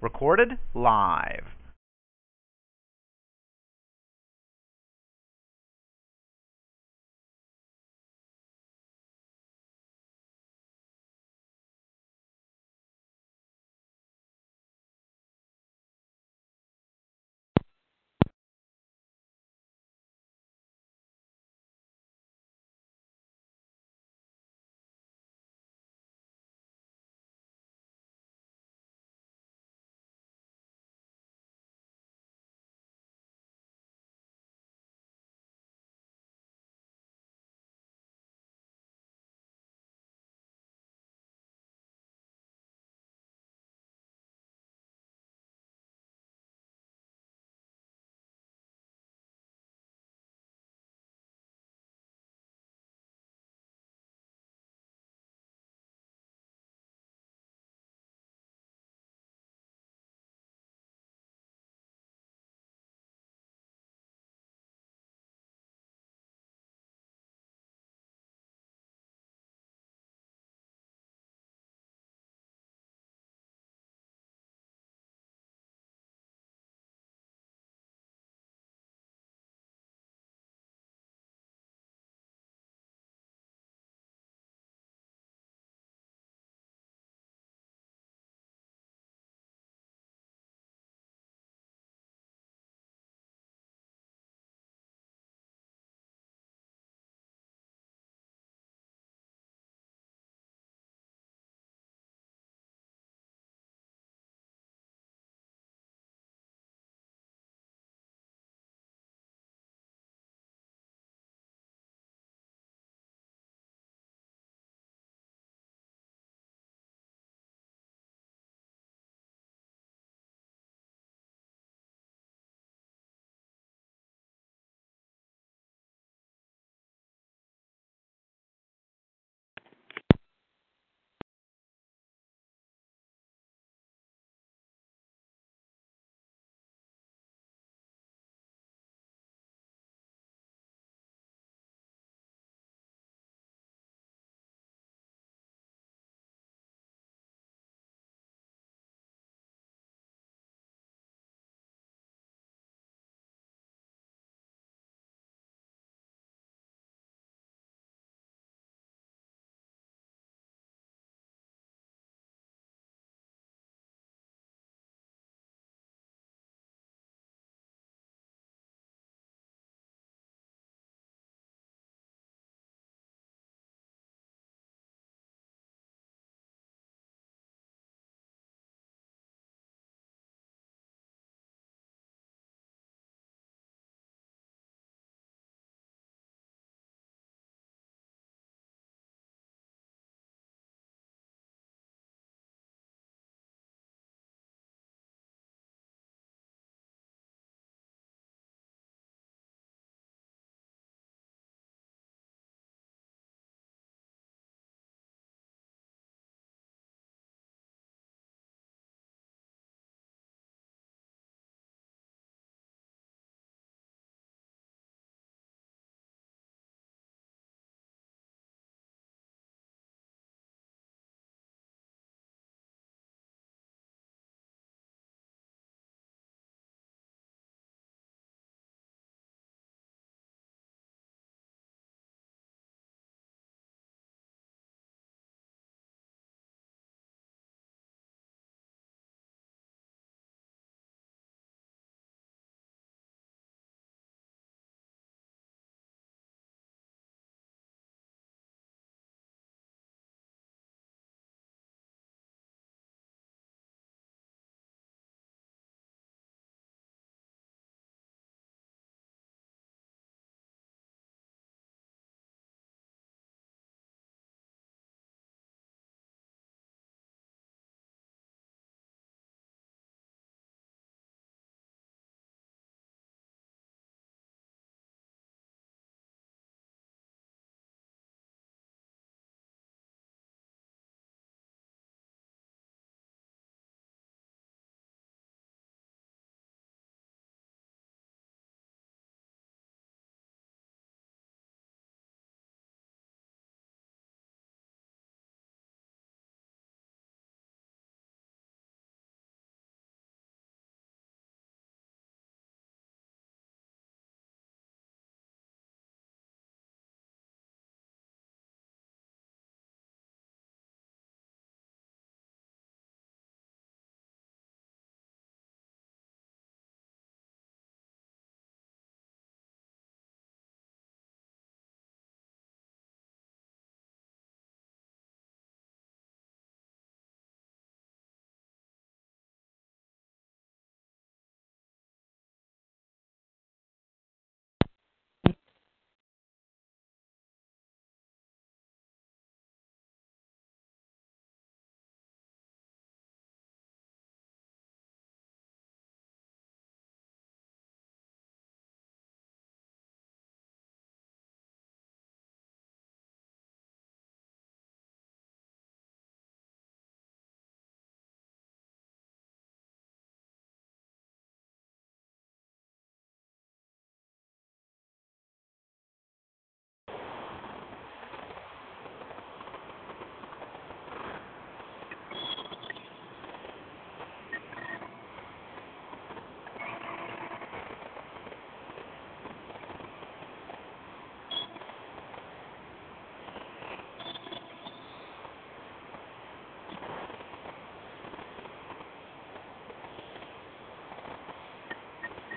Recorded live.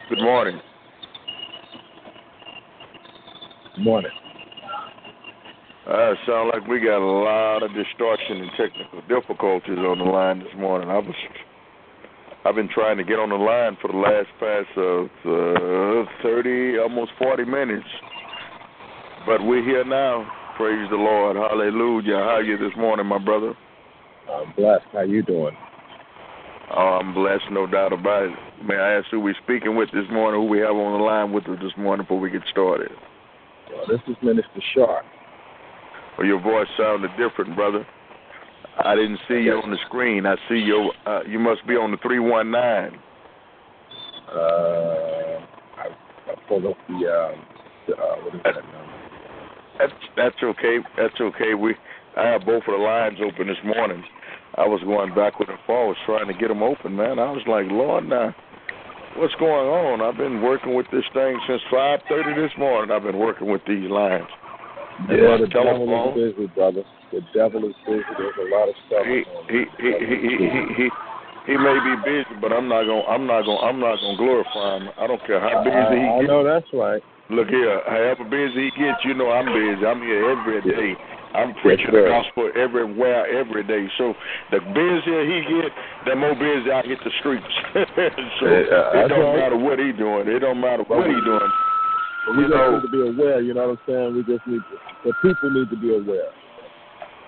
Good morning. Morning. It sounds like we got a lot of distortion and technical difficulties on the line this morning. I've been trying to get on the line for the last past 30, almost 40 minutes. But we're here now. Praise the Lord. Hallelujah. How are you this morning, my brother? I'm blessed. How you doing? Oh, I'm blessed, no doubt about it. May I ask who we're speaking with this morning, who we have on the line with us this morning before we get started? Well, this is Minister Sharp. Well, your voice sounded different, brother. I didn't see you on the screen. I see you. You must be on the 319. I pulled up the what is that number? That's okay. That's okay. I have both of the lines open this morning. I was going backward and forward trying to get them open, man. I was like, Lord, now, what's going on? I've been working with this thing since 5:30 this morning. I've been working with these lines. Yeah, the devil is busy, brother. The devil is busy. There's a lot of stuff. He may be busy, but I'm not gonna glorify him. I don't care how busy he gets. I know that's right. Look here, however busy he gets, you know I'm busy. I'm here every day. I'm preaching the gospel everywhere, every day. So the busier he gets, the more busy I hit the streets. So it don't matter what he's doing. It don't matter what he's doing. We just need to be aware, you know what I'm saying? The people need to be aware.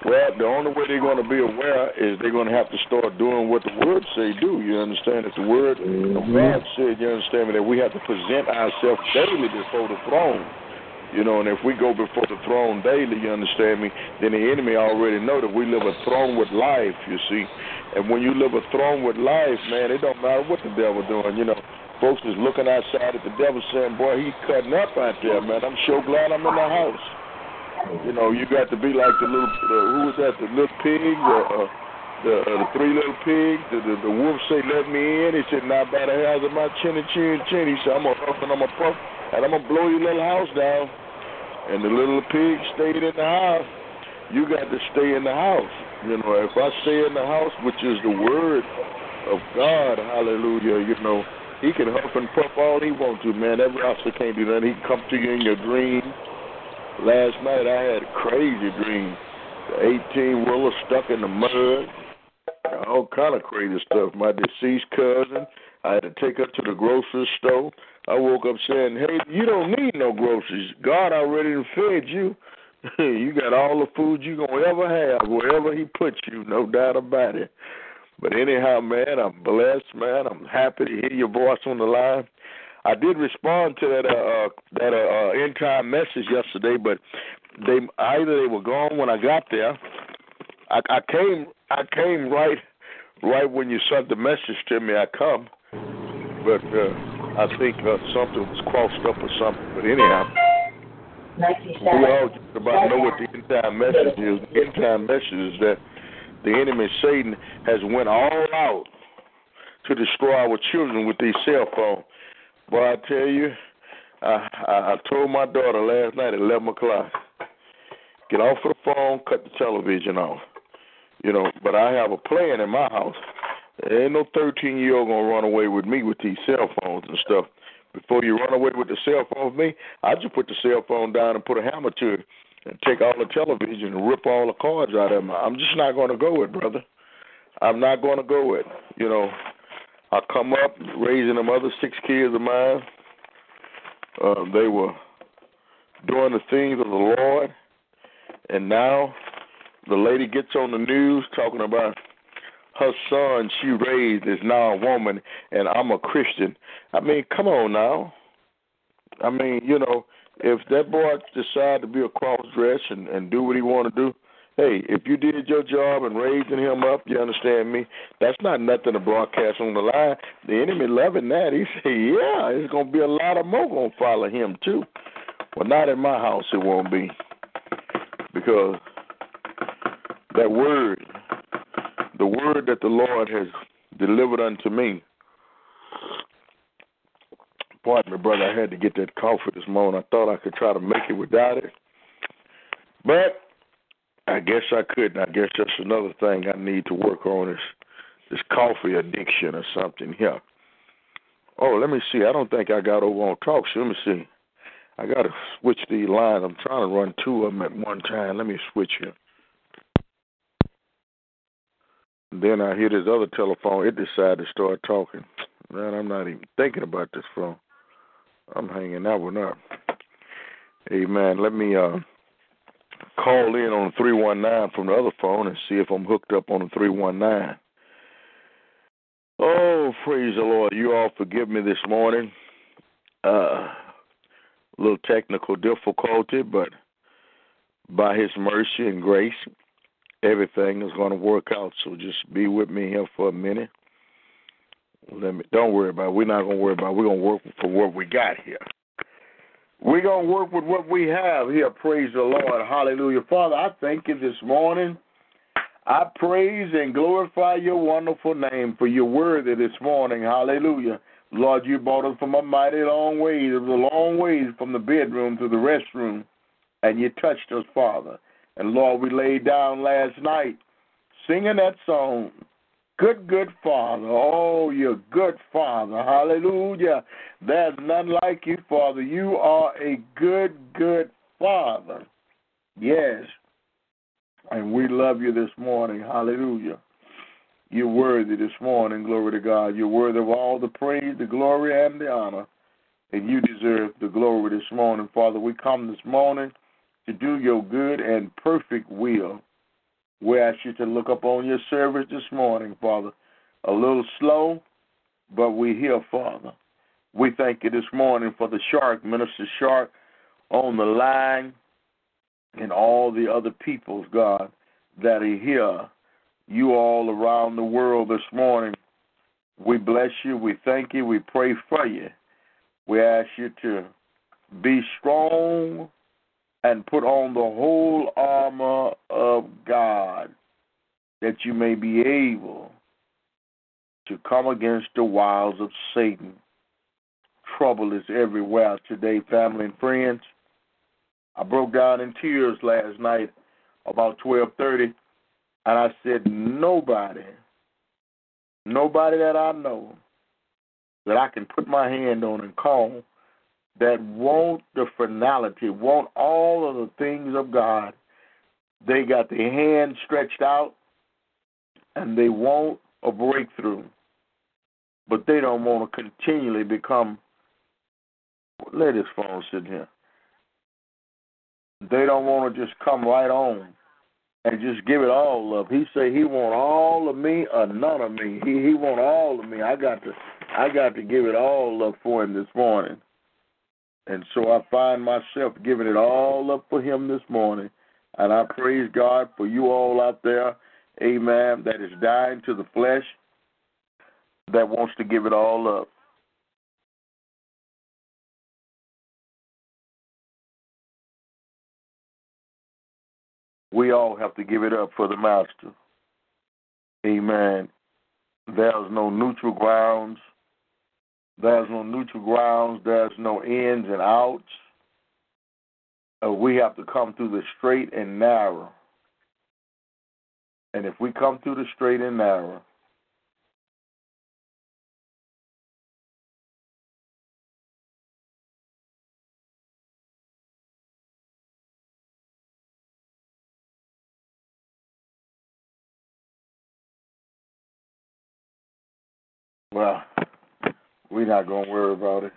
Well, the only way they're going to be aware is they're going to have to start doing what the Word say do. You understand? It's the Word of God said, you understand me, that we have to present ourselves daily before the throne. You know, and if we go before the throne daily, you understand me, then the enemy already know that we live a throne with life, you see. And when you live a throne with life, man, it don't matter what the devil doing, you know. Folks is looking outside at the devil saying, boy, he cutting up out there, man. I'm sure glad I'm in the house. You know, you got to be like the little, who was that, the little pig, the three little pigs. The wolf say, let me in. He said, now by the hairs of my chin and chin and chin. He said, I'm going to huff and I'm going to puff, and I'm going to blow your little house down. And the little pig stayed in the house. You got to stay in the house. You know, if I stay in the house, which is the Word of God, hallelujah, you know, he can huff and puff all he wants to, man. That roster can't do nothing. He can come to you in your dream. Last night I had a crazy dream. The 18-wheeler stuck in the mud. All kind of crazy stuff. My deceased cousin, I had to take her to the grocery store. I woke up saying, hey, you don't need no groceries. God already fed you. You got all the food you're going to ever have, wherever he puts you, no doubt about it. But anyhow, man, I'm blessed, man. I'm happy to hear your voice on the line. I did respond to that end-time message yesterday, but they were gone when I got there. I came right when you sent the message to me. I come, but I think something was crossed up or something. But anyhow, we all just about know what the end-time message is. The end-time message is that the enemy, Satan, has went all out to destroy our children with these cell phones. But I tell you, I told my daughter last night at 11 o'clock, get off of the phone, cut the television off. You know, but I have a plan in my house. There ain't no 13-year-old going to run away with me with these cell phones and stuff. Before you run away with the cell phone with me, I just put the cell phone down and put a hammer to it. And take all the television and rip all the cards out of them. I'm just not going to go with it, brother. I'm not going to go with it. You know, I come up raising them other 6 kids of mine. They were doing the things of the Lord. And now the lady gets on the news talking about her son she raised is now a woman and I'm a Christian. I mean, come on now. I mean, you know, if that boy decide to be a cross-dresser and do what he want to do, hey, if you did your job and raising him up, you understand me, that's not nothing to broadcast on the line. The enemy loving that. He say, yeah, there's going to be a lot of more going to follow him too. Well, not in my house it won't be, because that word, the word that the Lord has delivered unto me, pardon me, brother, I had to get that coffee this morning. I thought I could try to make it without it. But I guess I couldn't. I guess that's another thing I need to work on is this coffee addiction or something here. Oh, let me see. I don't think I got over on talk show. Let me see. I got to switch the line. I'm trying to run two of them at one time. Let me switch here. Then I hear this other telephone. It decided to start talking. Man, I'm not even thinking about this phone. I'm hanging that one up. Hey, man, let me call in on 319 from the other phone and see if I'm hooked up on the 319. Oh, praise the Lord. You all forgive me this morning. A little technical difficulty, but by his mercy and grace, everything is going to work out. So just be with me here for a minute. Don't worry about it. We're not going to worry about it. We're going to work for what we got here. We're going to work with what we have here. Praise the Lord. Hallelujah. Father, I thank you this morning. I praise and glorify your wonderful name, for you're worthy this morning. Hallelujah. Lord, you brought us from a mighty long way. It was a long way from the bedroom to the restroom, and you touched us, Father. And, Lord, we laid down last night singing that song, Good, Good Father. Oh, you're good, Father. Hallelujah. There's none like you, Father. You are a good, good Father. Yes. And we love you this morning. Hallelujah. You're worthy this morning, glory to God. You're worthy of all the praise, the glory, and the honor. And you deserve the glory this morning, Father. We come this morning to do your good and perfect will. We ask you to look upon your service this morning, Father. A little slow, but we're here, Father. We thank you this morning for the Shark, Minister Shark, on the line, and all the other peoples, God, that are here. You all around the world this morning, we bless you, we thank you, we pray for you. We ask you to be strong and put on the whole armor of God, that you may be able to come against the wiles of Satan. Trouble is everywhere today, family and friends. I broke down in tears last night about 12:30, and I said, nobody that I know that I can put my hand on and call that want the finality, want all of the things of God. They got their hand stretched out, and they want a breakthrough, but they don't want to continually become, let this phone sit here. They don't want to just come right on and just give it all up. He say he want all of me or none of me. He want all of me. I got to give it all up for him this morning. And so I find myself giving it all up for him this morning. And I praise God for you all out there, amen, that is dying to the flesh, that wants to give it all up. We all have to give it up for the master. Amen. There's no neutral grounds. There's no neutral grounds. There's no ins and outs. We have to come through the straight and narrow. And if we come through the straight and narrow, well, we're not gonna worry about it.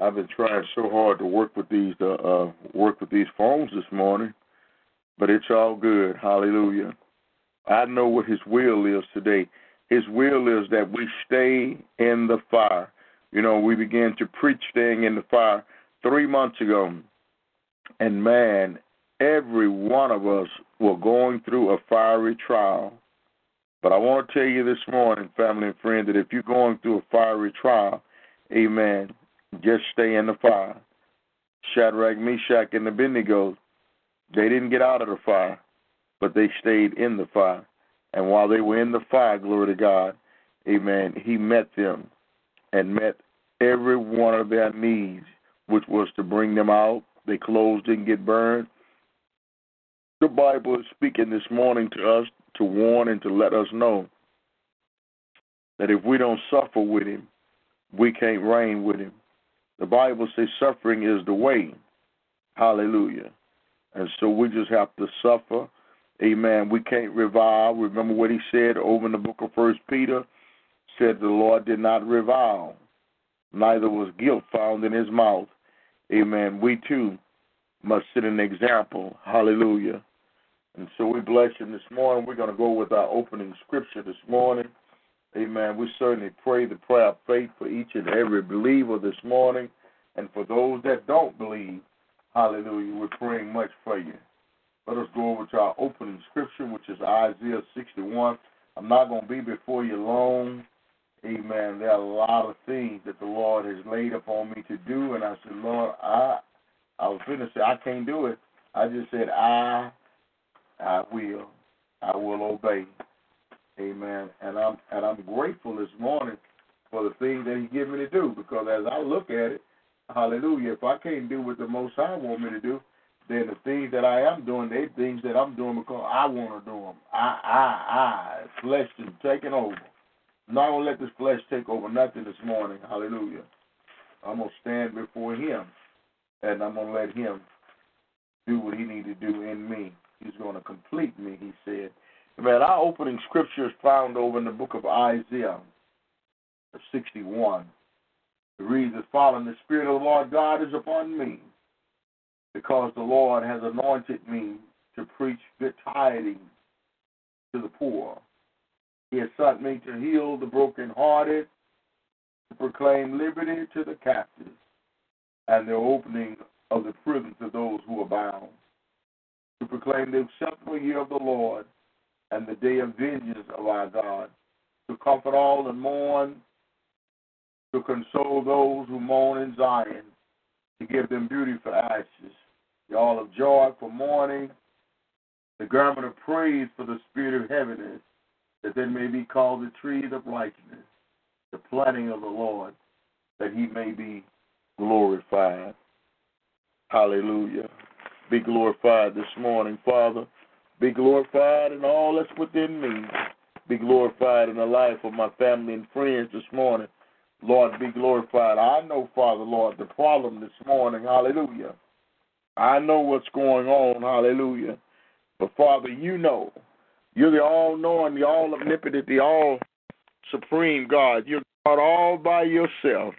I've been trying so hard to work with these phones this morning, but it's all good. Hallelujah. I know what His will is today. His will is that we stay in the fire. You know, we began to preach staying in the fire 3 months ago, and man, every one of us were going through a fiery trial. But I want to tell you this morning, family and friend, that if you're going through a fiery trial, amen, just stay in the fire. Shadrach, Meshach, and Abednego, they didn't get out of the fire, but they stayed in the fire. And while they were in the fire, glory to God, amen, He met them and met every one of their needs, which was to bring them out. Their clothes didn't get burned. The Bible is speaking this morning to us to warn and to let us know that if we don't suffer with Him, We can't reign with him. The Bible says suffering is the way. Hallelujah. And so we just have to suffer. Amen. We can't revile. Remember what he said over in the book of 1 Peter? Said the Lord did not revile. Neither was guilt found in his mouth. Amen. We too must set an example. Hallelujah. And so we bless him this morning. We're going to go with our opening scripture this morning. Amen. We certainly pray the prayer of faith for each and every believer this morning. And for those that don't believe, hallelujah, we're praying much for you. Let us go over to our opening scripture, which is Isaiah 61. I'm not going to be before you long. Amen. There are a lot of things that the Lord has laid upon me to do. And I said, Lord, I was finna say, I can't do it. I just said, I will. I will obey. Amen. And I'm grateful this morning for the things that he given me to do, because as I look at it, hallelujah, if I can't do what the Most High want me to do, then the things that I am doing, they things that I'm doing because I want to do them. Flesh is taking over. I'm not going to let this flesh take over nothing this morning. Hallelujah. I'm going to stand before him, and I'm going to let him do what he need to do in me. He's going to complete me, he said. Man, our opening scripture is found over in the book of Isaiah 61. It reads as following, the Spirit of the Lord God is upon me, because the Lord has anointed me to preach good tidings to the poor. He has sent me to heal the brokenhearted, to proclaim liberty to the captives, and the opening of the prison to those who are bound, to proclaim the acceptable year of the Lord and the day of vengeance of our God, to comfort all that mourn, to console those who mourn in Zion, to give them beauty for ashes, the oil of joy for mourning, the garment of praise for the spirit of heaviness, that they may be called the trees of righteousness, the planting of the Lord, that he may be glorified. Hallelujah. Be glorified this morning, Father. Be glorified in all that's within me. Be glorified in the life of my family and friends this morning. Lord, be glorified. I know, Father, Lord, the problem this morning. Hallelujah. I know what's going on. Hallelujah. But, Father, you know. You're the all-knowing, the all-omnipotent, the all-supreme God. You're God all by yourself,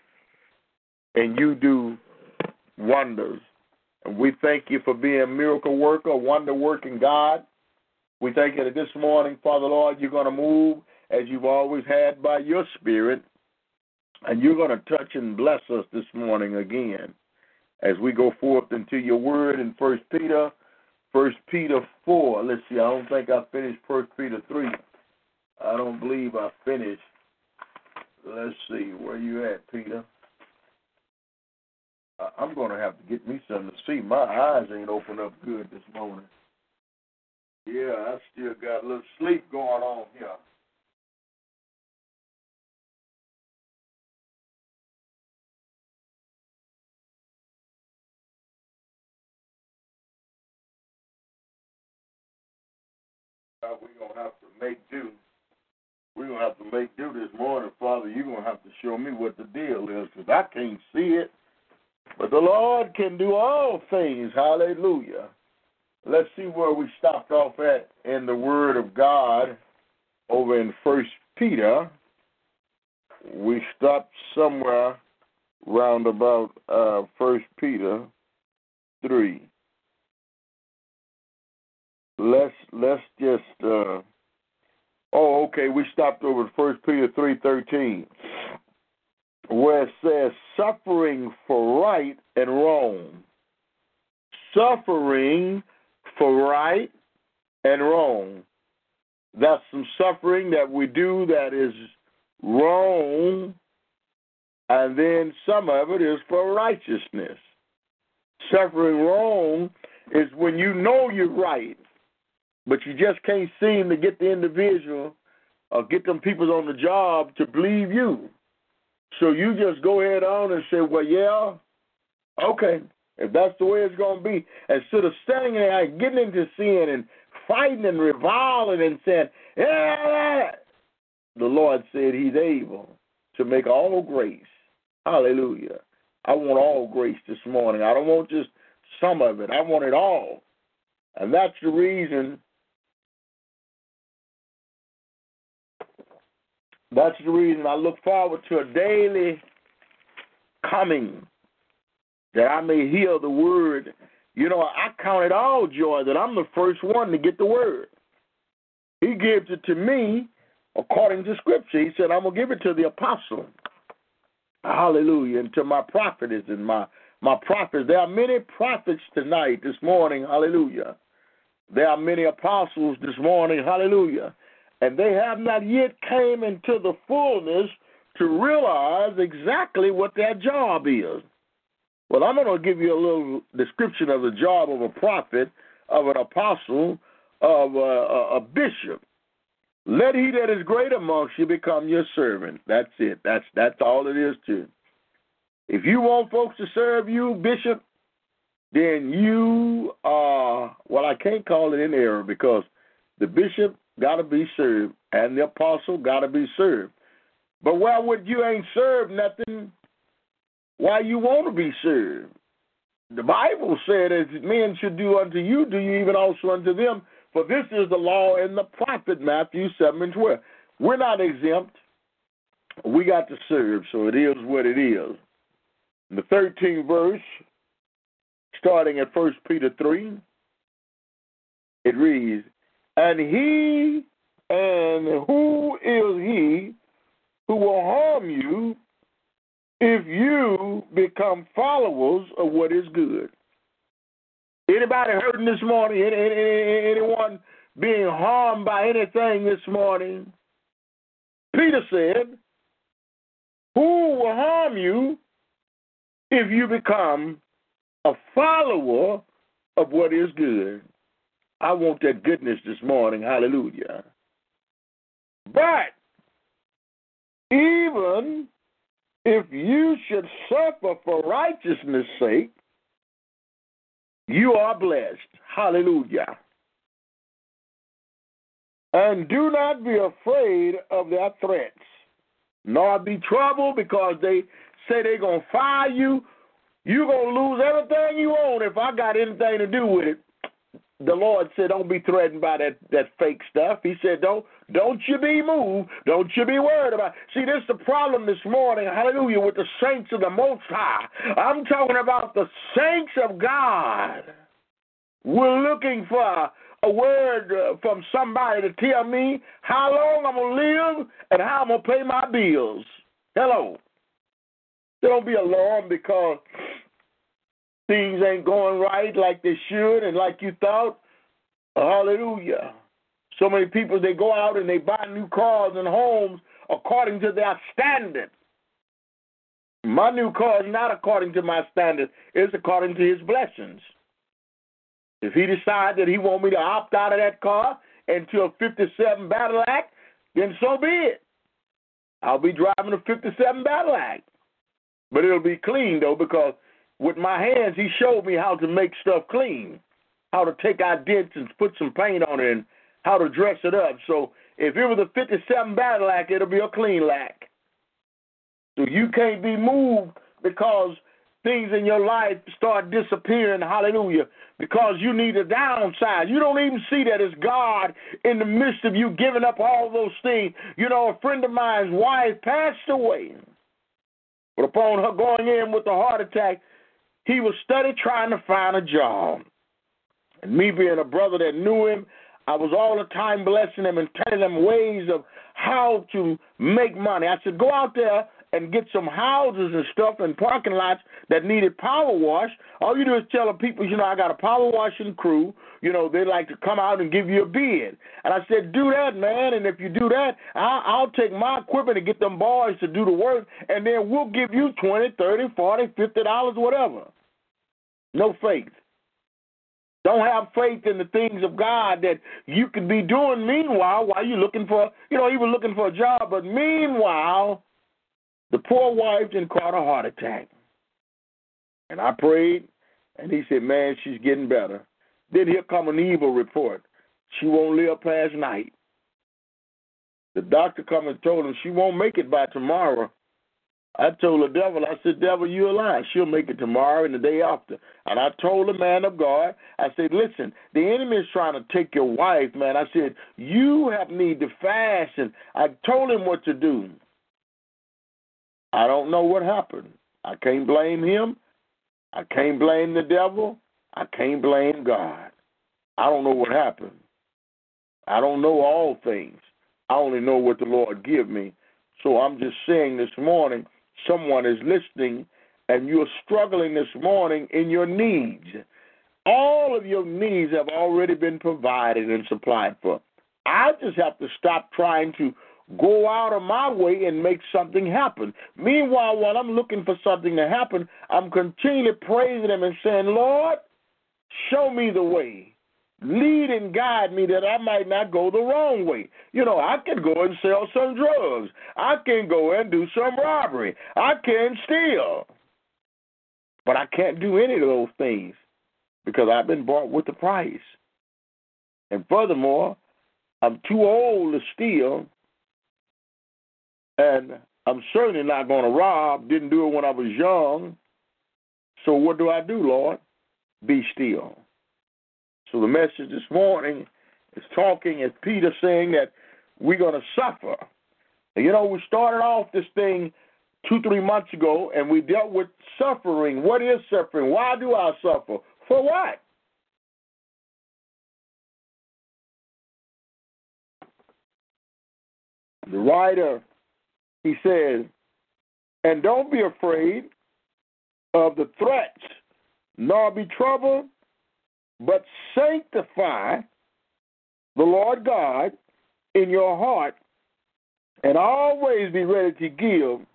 and you do wonders. And we thank you for being a miracle worker, wonder-working God. We thank you that this morning, Father, Lord, you're going to move as you've always had by your Spirit. And you're going to touch and bless us this morning again as we go forth into your word in 1 Peter 4. Let's see, I don't think I finished 1 Peter 3. I don't believe I finished. Let's see, where you at, Peter? I'm going to have to get me something to see. My eyes ain't opened up good this morning. Yeah, I still got a little sleep going on here. We're going to have to make do. We're going to have to make do this morning, Father. You're going to have to show me what the deal is, because I can't see it. But the Lord can do all things. Hallelujah. Let's see where we stopped off at in the Word of God over in 1 Peter. We stopped somewhere round about 1 Peter 3. We stopped over at 1 Peter 3:13, where it says suffering for right and wrong. Suffering for right and wrong. That's some suffering that we do that is wrong, and then some of it is for righteousness. Suffering wrong is when you know you're right, but you just can't seem to get the individual or get them people on the job to believe you. So you just go ahead on and say, well, yeah, okay, if that's the way it's going to be. Instead of standing there and getting into sin and fighting and reviling and saying, yeah, the Lord said he's able to make all grace Hallelujah. I want all grace this morning. I don't want just some of it. I want it all. And that's the reason. That's the reason I look forward to a daily coming, that I may hear the word. You know, I count it all joy that I'm the first one to get the word. He gives it to me according to Scripture. He said, I'm going to give it to the apostle. Hallelujah. And to my prophetess and my prophets. There are many prophets tonight, this morning. Hallelujah. There are many apostles this morning. Hallelujah. And they have not yet came into the fullness to realize exactly what their job is. Well, I'm going to give you a little description of the job of a prophet, of an apostle, of a bishop. Let he that is great amongst you become your servant. That's it. That's all it is to. If you want folks to serve you, bishop, then you are, well, I can't call it an error because the bishop got to be served and the apostle got to be served. But why would you ain't served nothing? Why you want to be served? The Bible said, as men should do unto you, do you even also unto them. For this is the law and the prophet, Matthew 7:12. We're not exempt. We got to serve, so it is what it is. In the 13th verse, starting at 1 Peter 3, it reads, And who is he who will harm you if you become followers of what is good? Anybody hurting this morning? Anyone being harmed by anything this morning? Peter said, who will harm you if you become a follower of what is good? I want that goodness this morning. Hallelujah. But even if you should suffer for righteousness' sake, you are blessed. Hallelujah. And do not be afraid of their threats, nor be troubled because they say they're going to fire you. You're going to lose everything you own if I got anything to do with it. The Lord said, don't be threatened by that fake stuff. He said, don't you be moved. Don't you be worried about it. See, this is the problem this morning, hallelujah, with the saints of the Most High. I'm talking about the saints of God. We're looking for a word from somebody to tell me how long I'm going to live and how I'm going to pay my bills. Hello. Don't be alarmed because things ain't going right like they should and like you thought. Hallelujah. So many people, they go out and they buy new cars and homes according to their standard. My new car is not according to my standard. It's according to his blessings. If he decides that he wants me to opt out of that car into a 57 Battle Act, then so be it. I'll be driving a 57 Battle Act. But it'll be clean, though, because with my hands, he showed me how to make stuff clean, how to take out dents and put some paint on it and how to dress it up. So if it was a 57 Battle Act, it'll be a clean lack. So you can't be moved because things in your life start disappearing, hallelujah, because you need a downside. You don't even see that it's God in the midst of you giving up all those things. You know, a friend of mine's wife passed away, but upon her going in with a heart attack, he was steady trying to find a job. And me being a brother that knew him, I was all the time blessing him and telling him ways of how to make money. I said, go out there and get some houses and stuff and parking lots that needed power wash. All you do is tell the people, you know, I got a power washing crew. You know, they like to come out and give you a bid. And I said, do that, man. And if you do that, I'll take my equipment and get them boys to do the work. And then we'll give you $20, $30, $40, $50, whatever. No faith. Don't have faith in the things of God that you could be doing meanwhile while you're looking for, you know, even looking for a job. But meanwhile, the poor wife then caught a heart attack. And I prayed, and he said, man, she's getting better. Then here come an evil report. She won't live past night. The doctor come and told him she won't make it by tomorrow. I told the devil, I said, devil, you a lie. She'll make it tomorrow and the day after. And I told the man of God, I said, listen, the enemy is trying to take your wife, man. I said, you have need to fast. And I told him what to do. I don't know what happened. I can't blame him. I can't blame the devil. I can't blame God. I don't know what happened. I don't know all things. I only know what the Lord give me. So I'm just saying this morning, someone is listening, and you're struggling this morning in your needs. All of your needs have already been provided and supplied for. I just have to stop trying to go out of my way and make something happen. Meanwhile, while I'm looking for something to happen, I'm continually praising him and saying, Lord, show me the way. Lead and guide me that I might not go the wrong way. You know, I can go and sell some drugs. I can go and do some robbery. I can steal. But I can't do any of those things because I've been bought with a price. And furthermore, I'm too old to steal, and I'm certainly not going to rob. Didn't do it when I was young. So what do I do, Lord? Be still. So the message this morning is talking as Peter saying that we're going to suffer. And you know, we started off this thing 2-3 months ago, and we dealt with suffering. What is suffering? Why do I suffer? For what? The writer, he says, and don't be afraid of the threats, nor be troubled, but sanctify the Lord God in your heart, and always be ready to give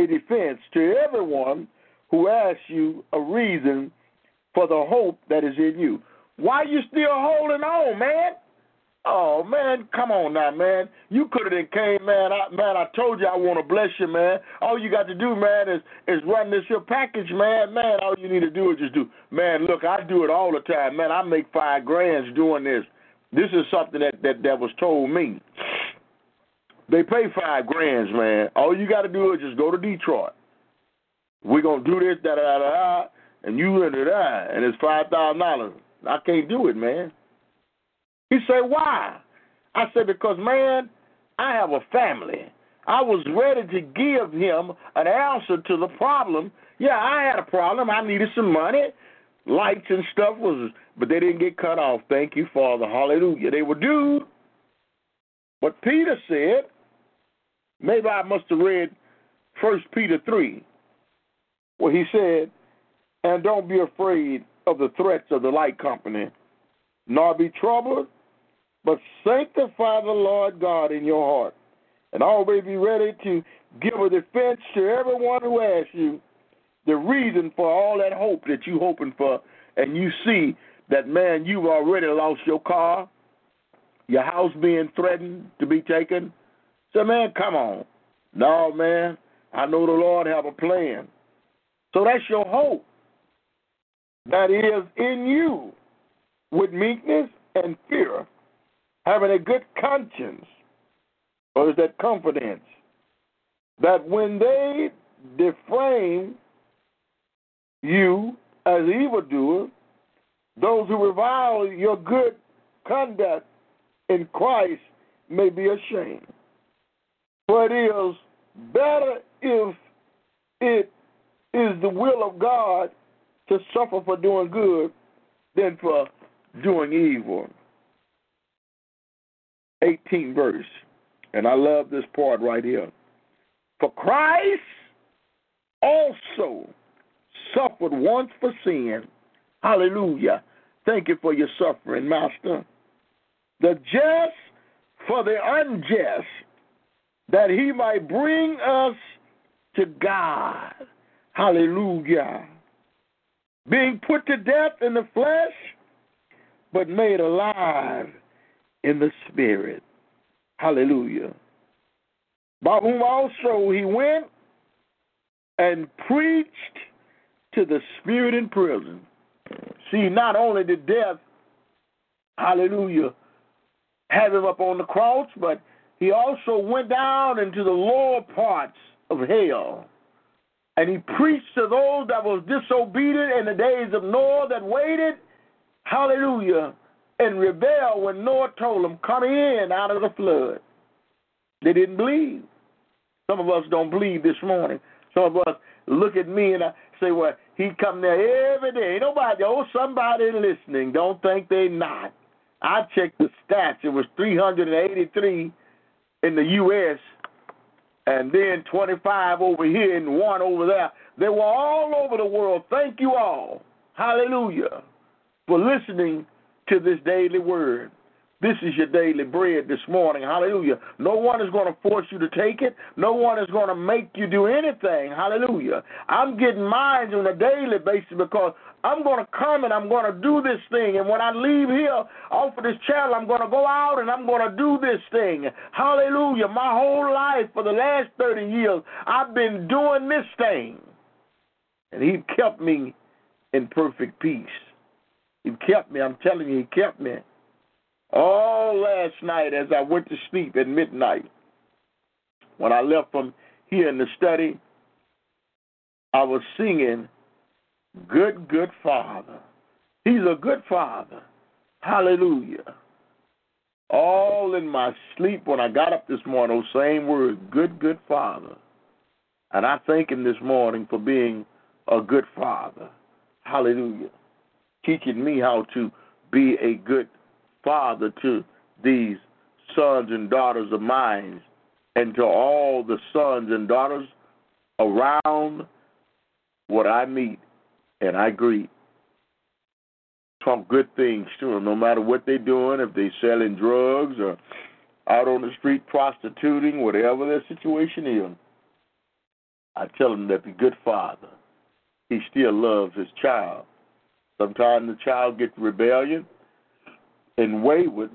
a defense to everyone who asks you a reason for the hope that is in you. Why you still holding on, man? Oh, man, come on now, man. You could have came, man. I told you I want to bless you, man. All you got to do, man, is run this here package, man. Man, all you need to do is just do. Man, look, I do it all the time. Man, I make $5 grand doing this. This is something that was told me. They pay $5 grand, man. All you got to do is just go to Detroit. We're going to do this, da-da-da-da, and you da-da-da, and it's $5,000. I can't do it, man. He said, why? I said, because, man, I have a family. I was ready to give him an answer to the problem. Yeah, I had a problem. I needed some money. Lights and stuff was, but they didn't get cut off. Thank you, Father. Hallelujah. They were due. But Peter said, maybe I must have read 1 Peter 3, where he said, and don't be afraid of the threats of the light company, nor be troubled, but sanctify the Lord God in your heart, and always be ready to give a defense to everyone who asks you the reason for all that hope that you're hoping for, and you see that, man, you've already lost your car, your house being threatened to be taken. So, man, come on. No, man, I know the Lord have a plan. So that's your hope that is in you, with meekness and fear, having a good conscience, or is that confidence, that when they defame you as evildoers, those who revile your good conduct in Christ may be ashamed. For it is better if it is the will of God to suffer for doing good than for doing evil. 18th verse, and I love this part right here. For Christ also suffered once for sin. Hallelujah. Thank you for your suffering, Master. The just for the unjust, that he might bring us to God. Hallelujah. Being put to death in the flesh, but made alive in the spirit. Hallelujah. By whom also he went and preached to the spirit in prison. See, not only did death, hallelujah, have him up on the cross, but he also went down into the lower parts of hell. And he preached to those that was disobedient in the days of Noah, that waited, hallelujah, and rebelled when Noah told them, come in out of the flood. They didn't believe. Some of us don't believe this morning. Some of us look at me and I say, well, he come there every day. Ain't nobody, oh, somebody listening. Don't think they not. I checked the stats. It was 383 in the U.S., and then 25 over here and one over there. They were all over the world. Thank you all, hallelujah, for listening to this daily word. This is your daily bread this morning, hallelujah. No one is going to force you to take it. No one is going to make you do anything, hallelujah. I'm getting mine on a daily basis because I'm going to come and I'm going to do this thing. And when I leave here off of this channel, I'm going to go out and I'm going to do this thing. Hallelujah. My whole life for the last 30 years, I've been doing this thing. And he kept me in perfect peace. He kept me. I'm telling you, he kept me. All last night as I went to sleep at midnight, when I left from here in the study, I was singing, Good, Good Father. He's a good Father. Hallelujah. All in my sleep when I got up this morning, those same words, Good, Good Father. And I thank him this morning for being a good Father. Hallelujah. Teaching me how to be a good Father to these sons and daughters of mine and to all the sons and daughters around what I meet. And I agree. Talk good things to them, no matter what they're doing, if they're selling drugs or out on the street prostituting, whatever their situation is. I tell them that the good Father, he still loves his child. Sometimes the child gets rebellious and wayward,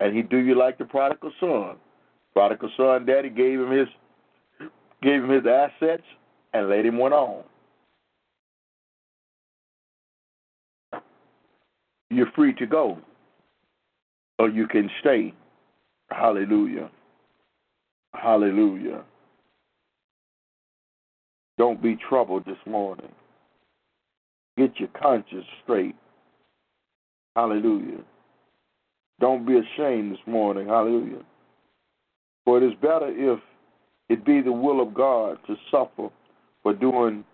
and he do you like the prodigal son. Prodigal son, daddy gave him his assets and let him went on. You're free to go, or you can stay. Hallelujah. Hallelujah. Don't be troubled this morning. Get your conscience straight. Hallelujah. Don't be ashamed this morning. Hallelujah. For it is better if it be the will of God to suffer for doing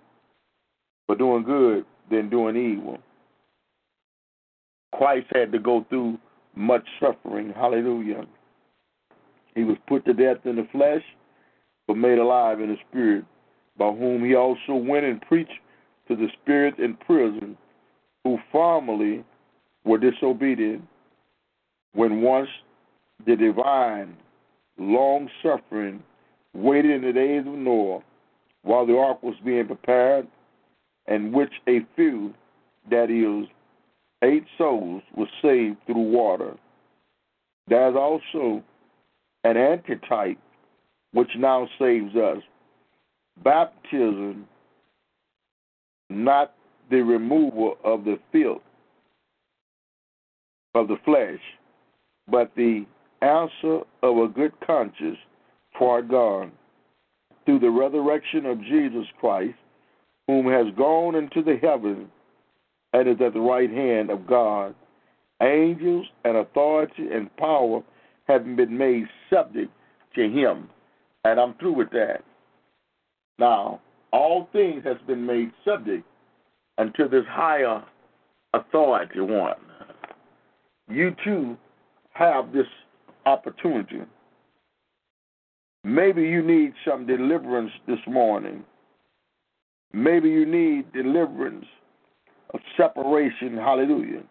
good than doing evil. Christ had to go through much suffering. Hallelujah. He was put to death in the flesh, but made alive in the spirit, by whom he also went and preached to the spirits in prison, who formerly were disobedient, when once the divine long-suffering waited in the days of Noah, while the ark was being prepared, and which a few, that is, 8 souls were saved through water. There is also an antitype which now saves us. Baptism, not the removal of the filth of the flesh, but the answer of a good conscience toward God through the resurrection of Jesus Christ, whom has gone into the heavens, and is at the right hand of God. Angels and authority and power have been made subject to him. And I'm through with that. Now, all things has been made subject unto this higher authority one. You too have this opportunity. Maybe you need some deliverance this morning. Maybe you need deliverance of separation, hallelujah.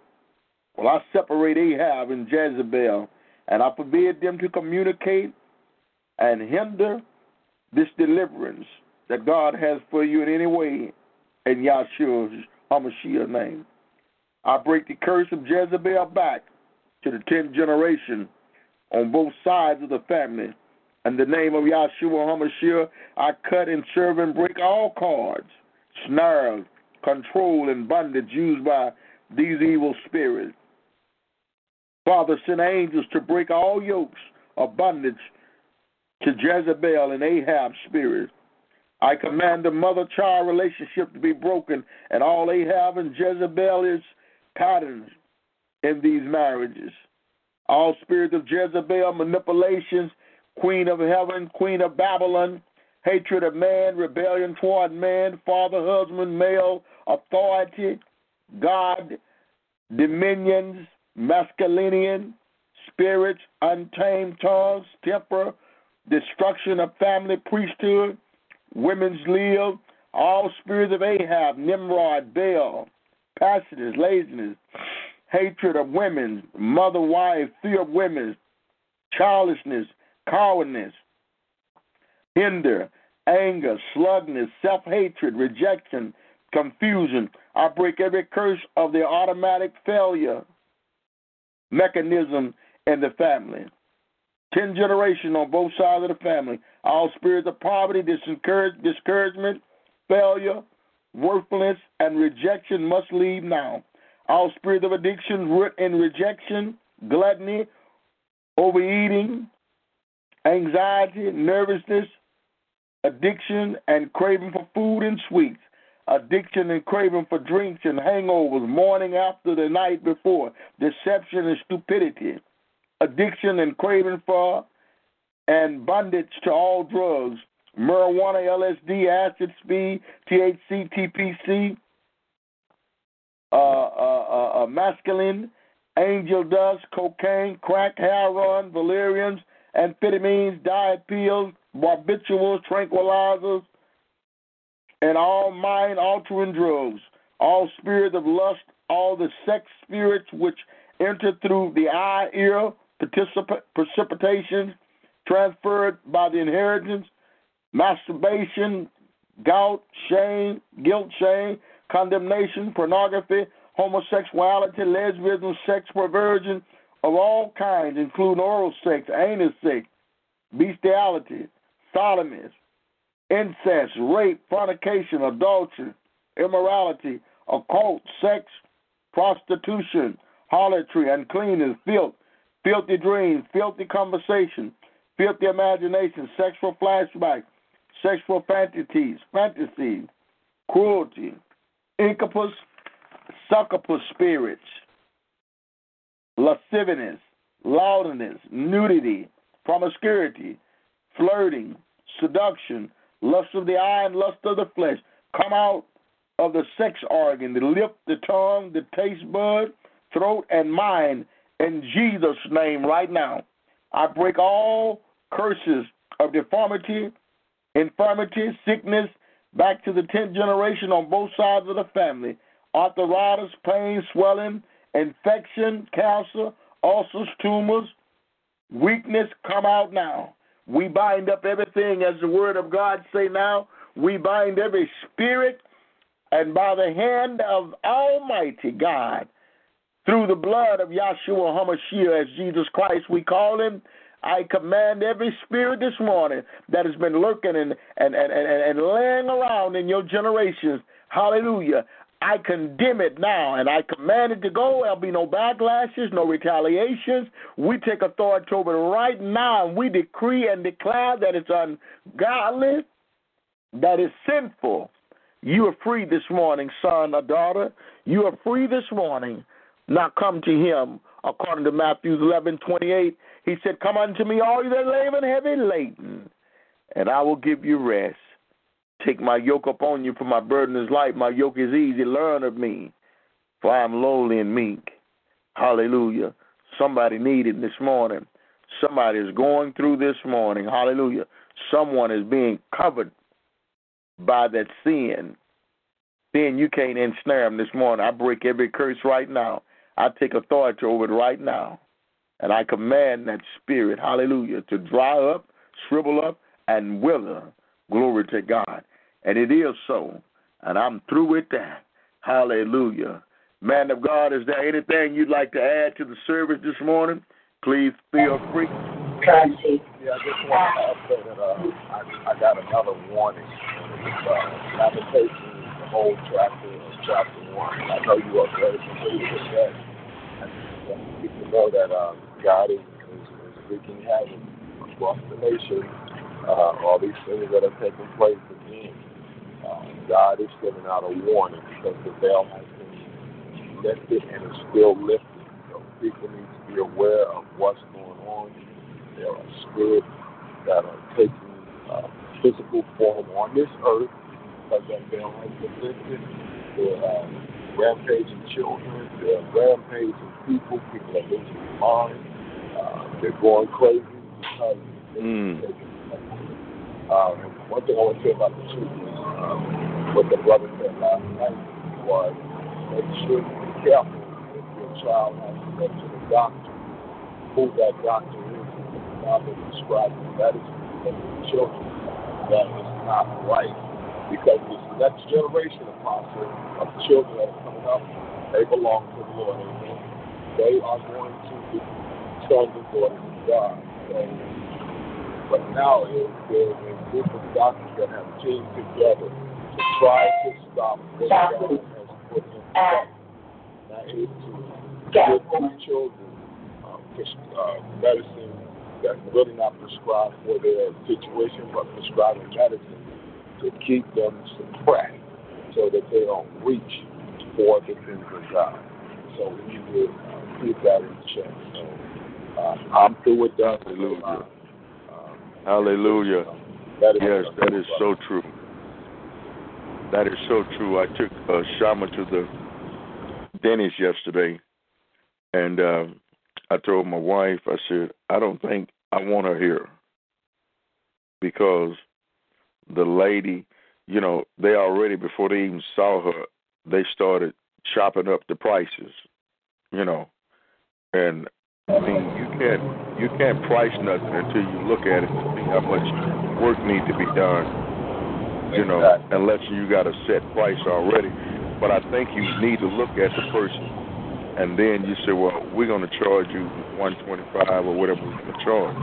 Well, I separate Ahab and Jezebel, and I forbid them to communicate and hinder this deliverance that God has for you in any way, in Yahshua HaMashiach's name. I break the curse of Jezebel back to the 10th generation on both sides of the family. In the name of Yahshua HaMashiach, I cut and serve and break all cords, snares, control and bondage used by these evil spirits. Father, send angels to break all yokes of bondage to Jezebel and Ahab's spirit. I command the mother-child relationship to be broken, and all Ahab and Jezebel is patterns in these marriages. All spirit of Jezebel, manipulations, queen of heaven, queen of Babylon, hatred of man, rebellion toward man, father, husband, male, authority, God, dominions, masculinian, spirits, untamed tongues, temper, destruction of family, priesthood, women's live, all spirits of Ahab, Nimrod, Baal, passions, laziness, hatred of women, mother, wife, fear of women, childishness, cowardness, hinder, anger, sluggishness, self-hatred, rejection, confusion. I break every curse of the automatic failure mechanism in the family. 10 generations on both sides of the family. All spirits of poverty, discouragement, failure, worthlessness, and rejection must leave now. All spirits of addiction, root in rejection, gluttony, overeating, anxiety, nervousness, addiction, and craving for food and sweets, addiction and craving for drinks and hangovers, morning after the night before, deception and stupidity, addiction and craving for and bondage to all drugs, marijuana, LSD, acid, speed, THC, TPC, masculine, angel dust, cocaine, crack, heroin, valerians, amphetamines, diet pills, barbiturates, tranquilizers, and all mind-altering drugs, all spirits of lust, all the sex spirits which enter through the eye, ear, precipitation, transferred by the inheritance, masturbation, gout, shame, guilt, shame, condemnation, pornography, homosexuality, lesbianism, sex perversion of all kinds, including oral sex, anal sex, bestiality, sodomy, incest, rape, fornication, adultery, immorality, occult sex, prostitution, harlotry, uncleanness, filth, filthy dreams, filthy conversation, filthy imagination, sexual flashbacks, sexual fantasies, cruelty, incubus, succubus spirits, lasciviousness, loudness, nudity, promiscuity, flirting, seduction, lust of the eye and lust of the flesh. Come out of the sex organ, the lip, the tongue, the taste bud, throat, and mind in Jesus' name right now. I break all curses of deformity, infirmity, sickness, back to the 10th generation on both sides of the family, arthritis, pain, swelling, infection, cancer, ulcers, tumors, weakness, come out now. We bind up everything, as the word of God say now. We bind every spirit, and by the hand of Almighty God, through the blood of Yahshua HaMashiach, as Jesus Christ we call him, I command every spirit this morning that has been lurking and laying around in your generations, hallelujah, I condemn it now, and I command it to go. There'll be no backlashes, no retaliations. We take authority over it right now, and we decree and declare that it's ungodly, that it's sinful. You are free this morning, son or daughter. You are free this morning. Now come to him, according to Matthew 11:28. He said, "Come unto me, all you that labor and heavy laden, and I will give you rest. Take my yoke upon you, for my burden is light. My yoke is easy. Learn of me, for I am lowly and meek." Hallelujah. Somebody needed this morning. Somebody is going through this morning. Hallelujah. Someone is being covered by that sin. Then you can't ensnare them this morning. I break every curse right now. I take authority over it right now. And I command that spirit, hallelujah, to dry up, shrivel up, and wither. Glory to God. And it is so. And I'm through with that. Hallelujah. Man of God, is there anything you'd like to add to the service this morning? Please feel free. Yeah, I just want to say that I got another warning. Lamentation is the whole chapter of chapter 1. I know you are very familiar with that. I just want people to know that God is wreaking havoc across the nation, all these things that have taken place again. God is giving out a warning because the veil has been lifted and is still lifted. So people need to be aware of what's going on. There are spirits that are taking physical form on this earth because that veil has been lifted. They're rampaging children, they're rampaging people, people are losing their minds, they're going crazy because they're taking one thing I want to say about the children, what the brother said last night was make sure you be careful if your child has to go to the doctor, who that doctor is, and the doctor prescribes the medicine for the children. That is not right, because this next generation of apostles, of children that are coming up, they belong to the Lord. Amen. They are going to be sons and daughters of God. Amen. But now there's a group of doctors that have teamed together to try to stop what God has put in place. That is to give these children medicine that's really not prescribed for their situation, but prescribing medicine to keep them suppressed so that they don't reach for the things of God. So we need to keep that in check. So I'm through with that. Hallelujah. Hallelujah. Yes, that is so true. That is so true. I took Shama to the dentist yesterday, and I told my wife, I said, I don't think I want her here because the lady, you know, they already, before they even saw her, they started chopping up the prices, you know, and I mean, you can't price nothing until you look at it to see how much work needs to be done, you know, unless you got a set price already. But I think you need to look at the person, and then you say, well, we're going to charge you $125 or whatever we're going to charge,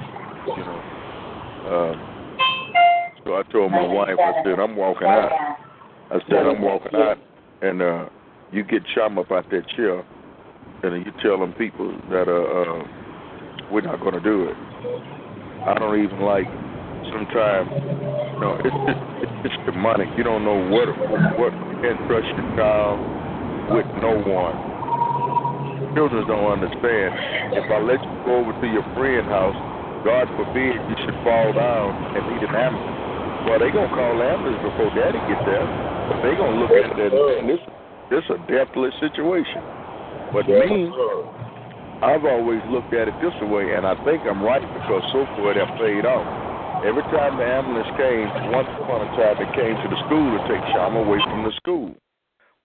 you know. So I told my wife, I said, I'm walking out. I said, I'm walking out, and you get chum up out that chair. And you tell them people that we're not going to do it. I don't even like sometimes, you know, it's demonic. You don't know what you can't trust your child with no one. Children don't understand. If I let you go over to your friend's house, God forbid you should fall down and need an ambulance. Well, they're going to call the ambulance before daddy gets there. But they're going to look at it and this is a deathless situation. But me, I've always looked at it this way, and I think I'm right because so far they've paid off. Every time the ambulance came, once upon a time it came to the school to take Shama away from the school.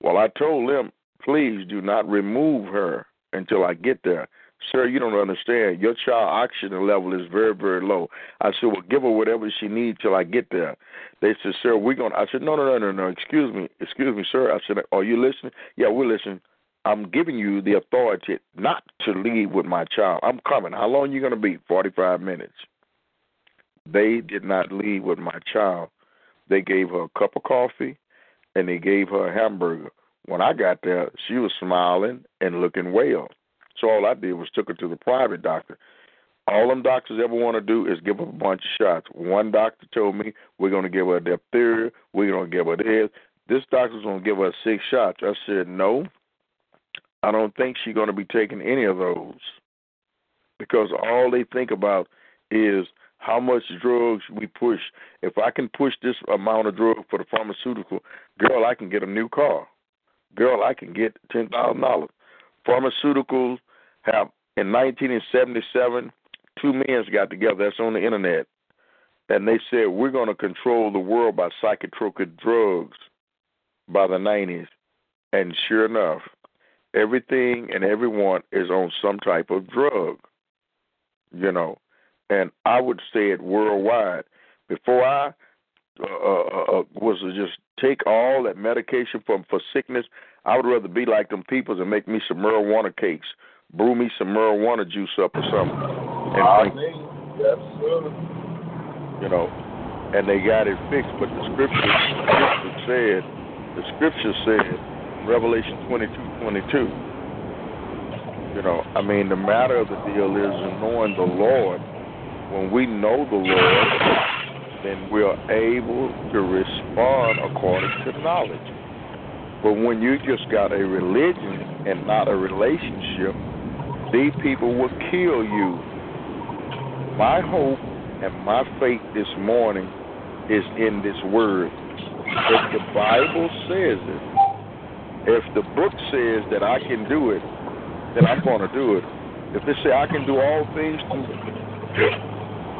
Well, I told them, please do not remove her until I get there. Sir, you don't understand. Your child oxygen level is very, very low. I said, well, give her whatever she needs till I get there. They said, sir, we're going to. I said, no, excuse me, sir. I said, are you listening? Yeah, we're listening. I'm giving you the authority not to leave with my child. I'm coming. How long are you going to be? 45 minutes. They did not leave with my child. They gave her a cup of coffee, and they gave her a hamburger. When I got there, she was smiling and looking well. So all I did was took her to the private doctor. All them doctors ever want to do is give her a bunch of shots. One doctor told me, we're going to give her diphtheria. We're going to give her this. This doctor's going to give her 6 shots. I said, no. I don't think she's going to be taking any of those because all they think about is how much drugs we push. If I can push this amount of drug for the pharmaceutical, girl, I can get a new car. Girl, I can get $10,000. Pharmaceuticals have, in 1977, 2 men got together. That's on the internet. And they said, we're going to control the world by psychotropic drugs by the 90s. And sure enough, everything and everyone is on some type of drug, you know, and I would say it worldwide. Before I was to just take all that medication for sickness, I would rather be like them people and make me some marijuana cakes, brew me some marijuana juice up or something. And you know, and they got it fixed. But the scripture said, Revelation 22:22. You know, I mean, the matter of the deal is in knowing the Lord When we know the Lord, then we are able to respond according to knowledge. But when you just got a religion and not a relationship, these people will kill you. My hope and my faith this morning is in this word. If the Bible says it, if the book says that I can do it, then I'm going to do it. If they say I can do all things through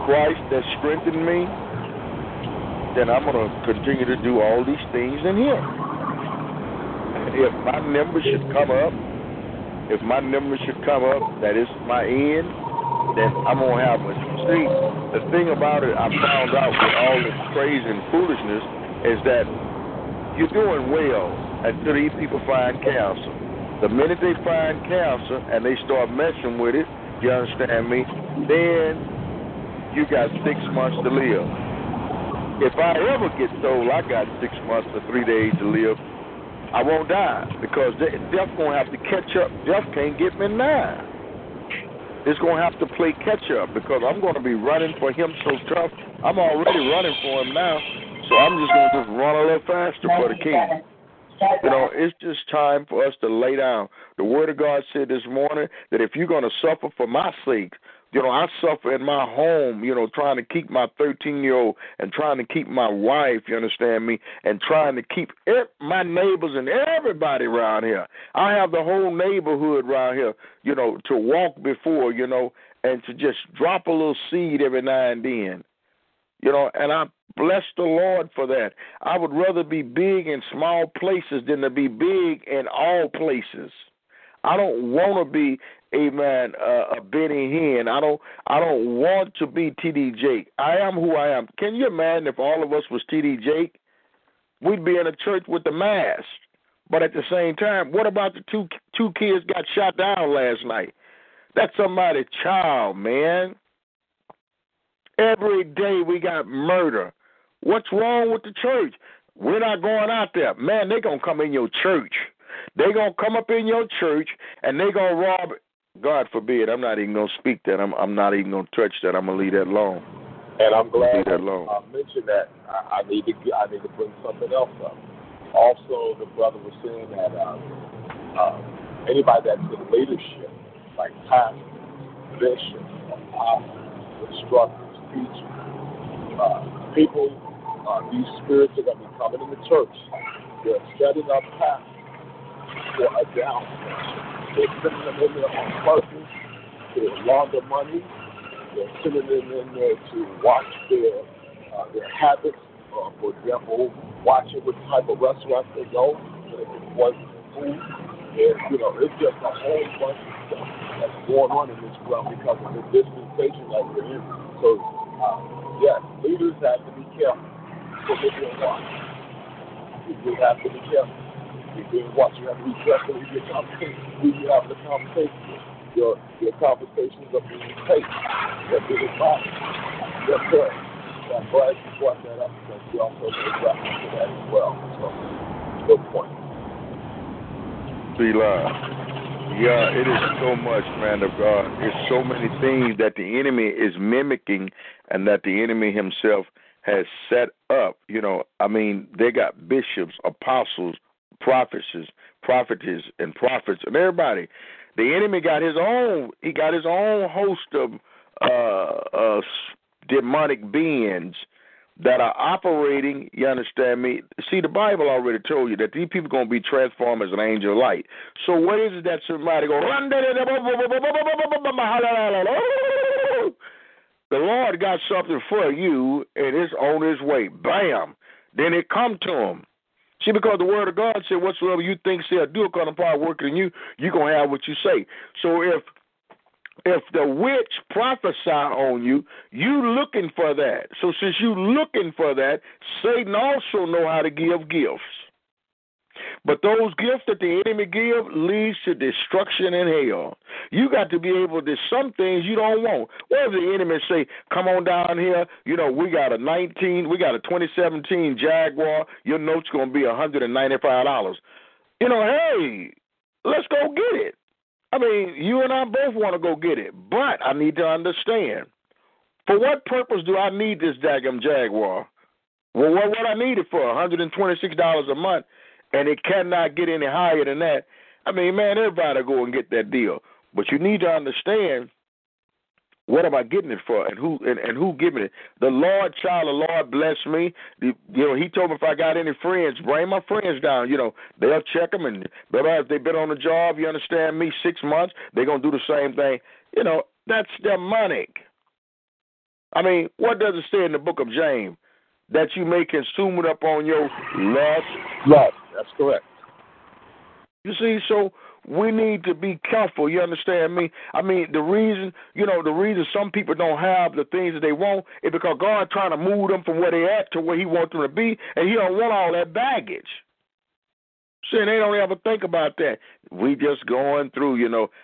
Christ that strengthened me, then I'm going to continue to do all these things in Him. If my numbers should come up, that is my end, then I'm going to have it. See, the thing about it, I found out with all this crazy and foolishness is that you're doing well until these people find counsel. The minute they find counsel and they start messing with it, you understand me, then you got 6 months to live. If I ever get told I got 6 months or 3 days to live, I won't die, because death going to have to catch up. Death can't get me now. It's going to have to play catch up, because I'm going to be running for him so tough. I'm already running for him now, so I'm just going to just run a little faster for the king. You know, it's just time for us to lay down. The Word of God said this morning that if you're going to suffer for my sake, you know, I suffer in my home, you know, trying to keep my 13-year-old and trying to keep my wife, you understand me, and trying to keep my neighbors and everybody around here. I have the whole neighborhood around here, you know, to walk before, you know, and to just drop a little seed every now and then. You know, and I bless the Lord for that. I would rather be big in small places than to be big in all places. I don't want to be, amen, a Benny Hinn. I don't want to be TD Jake. I am who I am. Can you imagine if all of us was TD Jake? We'd be in a church with the mask. But at the same time, what about the two kids got shot down last night? That's somebody's child, man. Every day we got murder. What's wrong with the church? We're not going out there. Man, they're going to come in your church. They're going to come up in your church, and they're going to rob it. God forbid. I'm not even going to speak that. I'm not even going to touch that. I'm going to leave that alone. And I'm glad I mentioned that. I need to bring something else up. Also, the brother was saying that anybody that's in leadership, like pastors, bishops, apostles, instructors, teachers, people, these spirits are going to be coming in the church. They're setting up pastors for a down. They're sending them in there on purpose to launder money. They're sending them in there to watch their habits. For example, watching what type of restaurants they go, if it wasn't food. And, you know, it's just a whole bunch of stuff that's going on in this world because of the dispensation that we're in. So, yes, leaders have to be careful for what they're watching. People have to be careful. You have to be careful with your conversation. Who you have the conversation with. Your conversations are being taped. That's what it's about. Yes, sir. I'm glad you brought that up, because you also made reference to that as well. So, good point. See, yeah, it is so much, man of God. It's so many things that the enemy is mimicking and that the enemy himself has set up. You know, I mean, they got bishops, apostles, prophetesses, and prophets, and everybody. The enemy got his own. He got his own host of demonic beings that are operating. You understand me? See, the Bible already told you that these people are going to be transformed as an angel of light. So what is it that somebody go? The Lord got something for you, and it's on His way. Bam! Then it come to him. See, because the Word of God said, whatsoever you think, say, or do, according to the power working in you, you're going to have what you say. So if the witch prophesy on you, you looking for that. So since you looking for that, Satan also know how to give gifts. But those gifts that the enemy give leads to destruction and hell. You got to be able to, some things you don't want. What if the enemy say, come on down here, you know, we got a 2017 Jaguar, your note's going to be $195. You know, hey, let's go get it. I mean, you and I both want to go get it, but I need to understand. For what purpose do I need this daggum Jaguar? Well, what I need it for? $126 a month, and it cannot get any higher than that. I mean, man, everybody go and get that deal. But you need to understand, what am I getting it for, and who giving it? The Lord, child, the Lord bless me. He told me if I got any friends, bring my friends down. They'll check them, and if they've been on the job, you understand me, 6 months, they're going to do the same thing. That's demonic. I mean, what does it say in the book of James? That you may consume it up on your lust. Lust, that's correct. You see, so we need to be careful, you understand me? I mean, the reason some people don't have the things that they want is because God's trying to move them from where they at to where he wants them to be, and he don't want all that baggage. See, they don't ever think about that. We just going through,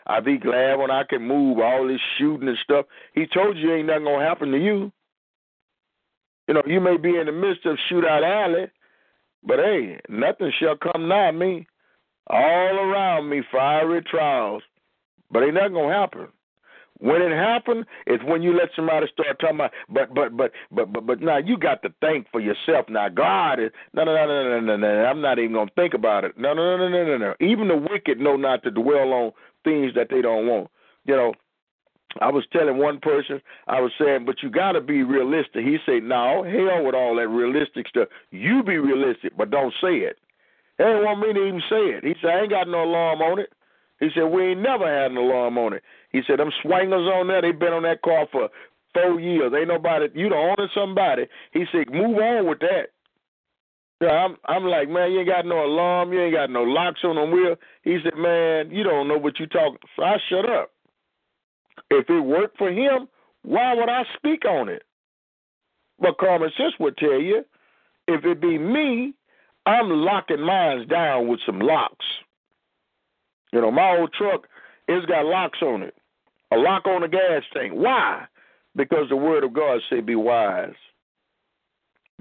I be glad when I can move, all this shooting and stuff. He told you ain't nothing going to happen to you. You may be in the midst of Shootout Alley, but, hey, nothing shall come nigh me. All around me, fiery trials, but ain't nothing going to happen. When it happens, it's when you let somebody start talking about, but now you got to think for yourself. Now, God is, no, I'm not even going to think about it. No. Even the wicked know not to dwell on things that they don't want. I was telling one person, I was saying, but you got to be realistic. He said, no, hell with all that realistic stuff. You be realistic, but don't say it. He didn't want me to even say it. He said, I ain't got no alarm on it. He said, we ain't never had an alarm on it. He said, them swangers on there, they've been on that car for 4 years. Ain't nobody, you the owner somebody. He said, move on with that. So I'm like, man, you ain't got no alarm. You ain't got no locks on the wheel. He said, man, you don't know what you talking. So I shut up. If it worked for him, why would I speak on it? But common sense would tell you, if it be me, I'm locking mine down with some locks. My old truck, it's got locks on it, a lock on the gas tank. Why? Because the word of God said be wise.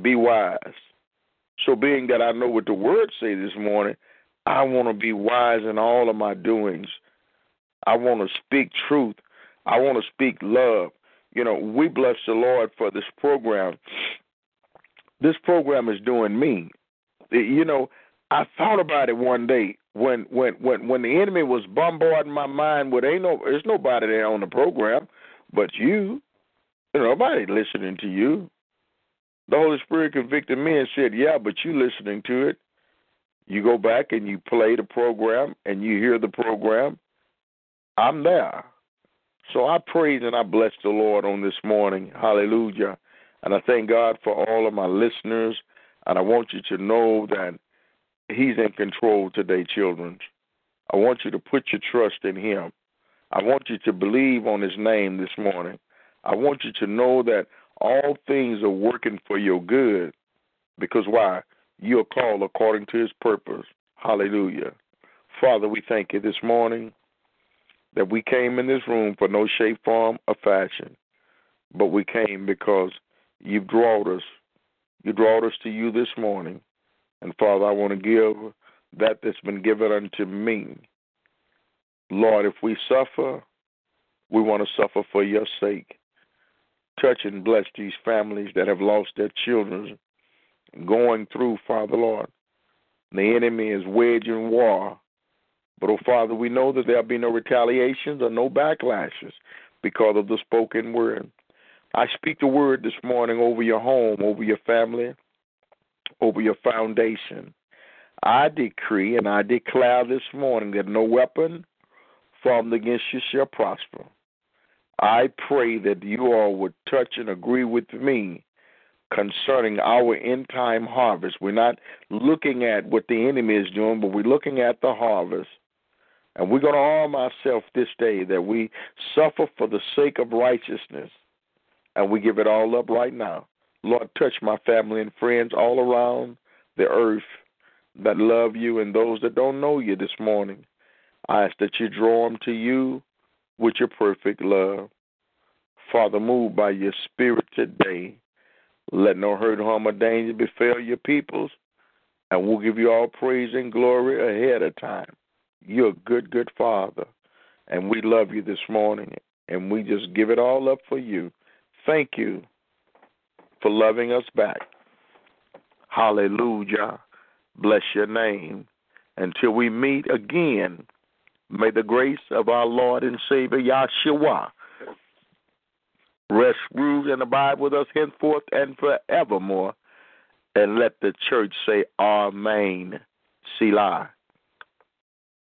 Be wise. So being that I know what the word say this morning, I want to be wise in all of my doings. I want to speak truth. I want to speak love. We bless the Lord for this program. This program is doing me. I thought about it one day when the enemy was bombarding my mind with there's nobody there on the program but you. Nobody listening to you. The Holy Spirit convicted me and said, yeah, but you listening to it. You go back and you play the program and you hear the program. I'm there. So I praise and I bless the Lord on this morning. Hallelujah. And I thank God for all of my listeners. And I want you to know that he's in control today, children. I want you to put your trust in him. I want you to believe on his name this morning. I want you to know that all things are working for your good. Because why? You're called according to his purpose. Hallelujah. Father, we thank you this morning that we came in this room for no shape, form, or fashion. But we came because you've drawn us. You drawed us to you this morning. And, Father, I want to give that that's been given unto me. Lord, if we suffer, we want to suffer for your sake. Touch and bless these families that have lost their children going through, Father, Lord. The enemy is waging war. But, oh, Father, we know that there will be no retaliations or no backlashes because of the spoken word. I speak the word this morning over your home, over your family, over your foundation. I decree and I declare this morning that no weapon formed against you shall prosper. I pray that you all would touch and agree with me concerning our end-time harvest. We're not looking at what the enemy is doing, but we're looking at the harvest. And we're going to arm ourselves this day that we suffer for the sake of righteousness. And we give it all up right now. Lord, touch my family and friends all around the earth that love you and those that don't know you this morning. I ask that you draw them to you with your perfect love. Father, move by your spirit today. Let no hurt, harm, or danger befall your peoples. And we'll give you all praise and glory ahead of time. You're a good, good Father. And we love you this morning. And we just give it all up for you. Thank you for loving us back. Hallelujah. Bless your name. Until we meet again, may the grace of our Lord and Savior Yahshua rest, rule, and abide with us henceforth and forevermore. And let the church say, Amen. Selah.